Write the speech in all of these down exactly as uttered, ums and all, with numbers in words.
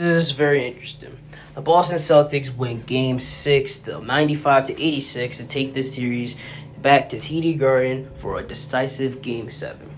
This is very interesting. The Boston Celtics win Game Six, to ninety-five to eighty-six, to take this series back to T D Garden for a decisive Game Seven.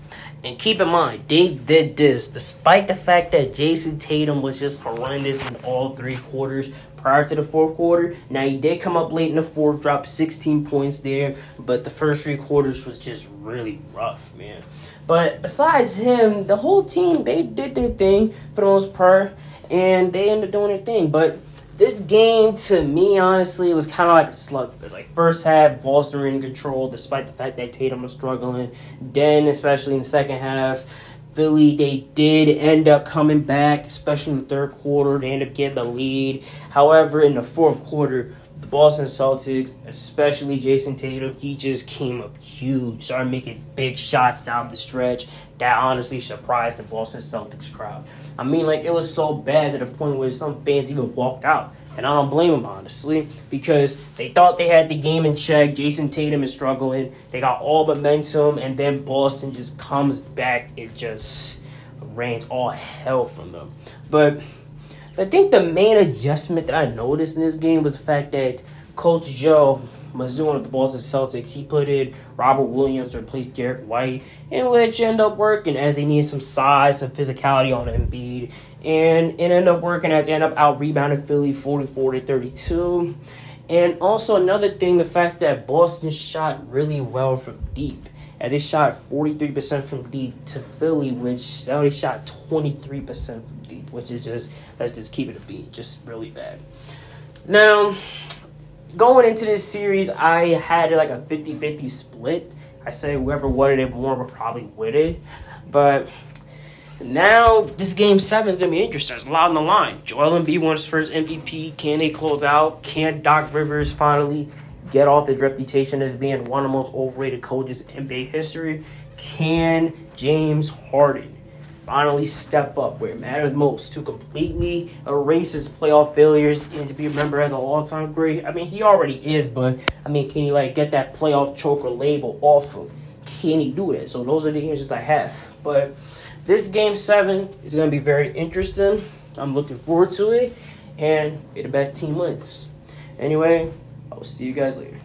And keep in mind, they did this despite the fact that Jayson Tatum was just horrendous in all three quarters prior to the fourth quarter. Now, he did come up late in the fourth, dropped sixteen points there, but the first three quarters was just really rough, man. But besides him, the whole team, they did their thing for the most part, and they ended up doing their thing. But this game, to me, honestly, it was kind of like a slugfest. Like, first half, Boston were in control, despite the fact that Tatum was struggling. Then, especially in the second half, Philly, they did end up coming back, especially in the third quarter. They ended up getting the lead. However, in the fourth quarter, the Boston Celtics, especially Jayson Tatum, he just came up huge, started making big shots down the stretch. That honestly surprised the Boston Celtics crowd. I mean, like, it was so bad to the point where some fans even walked out. And I don't blame them, honestly, because they thought they had the game in check. Jayson Tatum is struggling. They got all momentum, and then Boston just comes back. It just rains all hell from them. But I think the main adjustment that I noticed in this game was the fact that Coach Joe Mazzulla of the Boston Celtics, he put in Robert Williams to replace Derek White, and which ended up working as they needed some size, some physicality on Embiid. And it ended up working as they ended up out-rebounding Philly forty-four to thirty-two. And also another thing, the fact that Boston shot really well from deep. And they shot forty-three percent from deep to Philly, which they only shot twenty-three percent from deep, which is just, let's just keep it a beat, just really bad. Now, going into this series, I had like a fifty-fifty split. I say whoever wanted it more would probably win it. But now, this Game seven is going to be interesting. There's a lot on the line. Joel Embiid won his first M V P. Can they close out? Can Doc Rivers finally get off his reputation as being one of the most overrated coaches in N B A history? Can James Harden finally step up where it matters most to completely erase his playoff failures and to be remembered as an all-time great? I mean, he already is, but, I mean, can he, like, get that playoff choker label off him? Can he do that? So those are the answers I have. But this Game seven is going to be very interesting. I'm looking forward to it. And may the best team wins. Anyway, I'll see you guys later.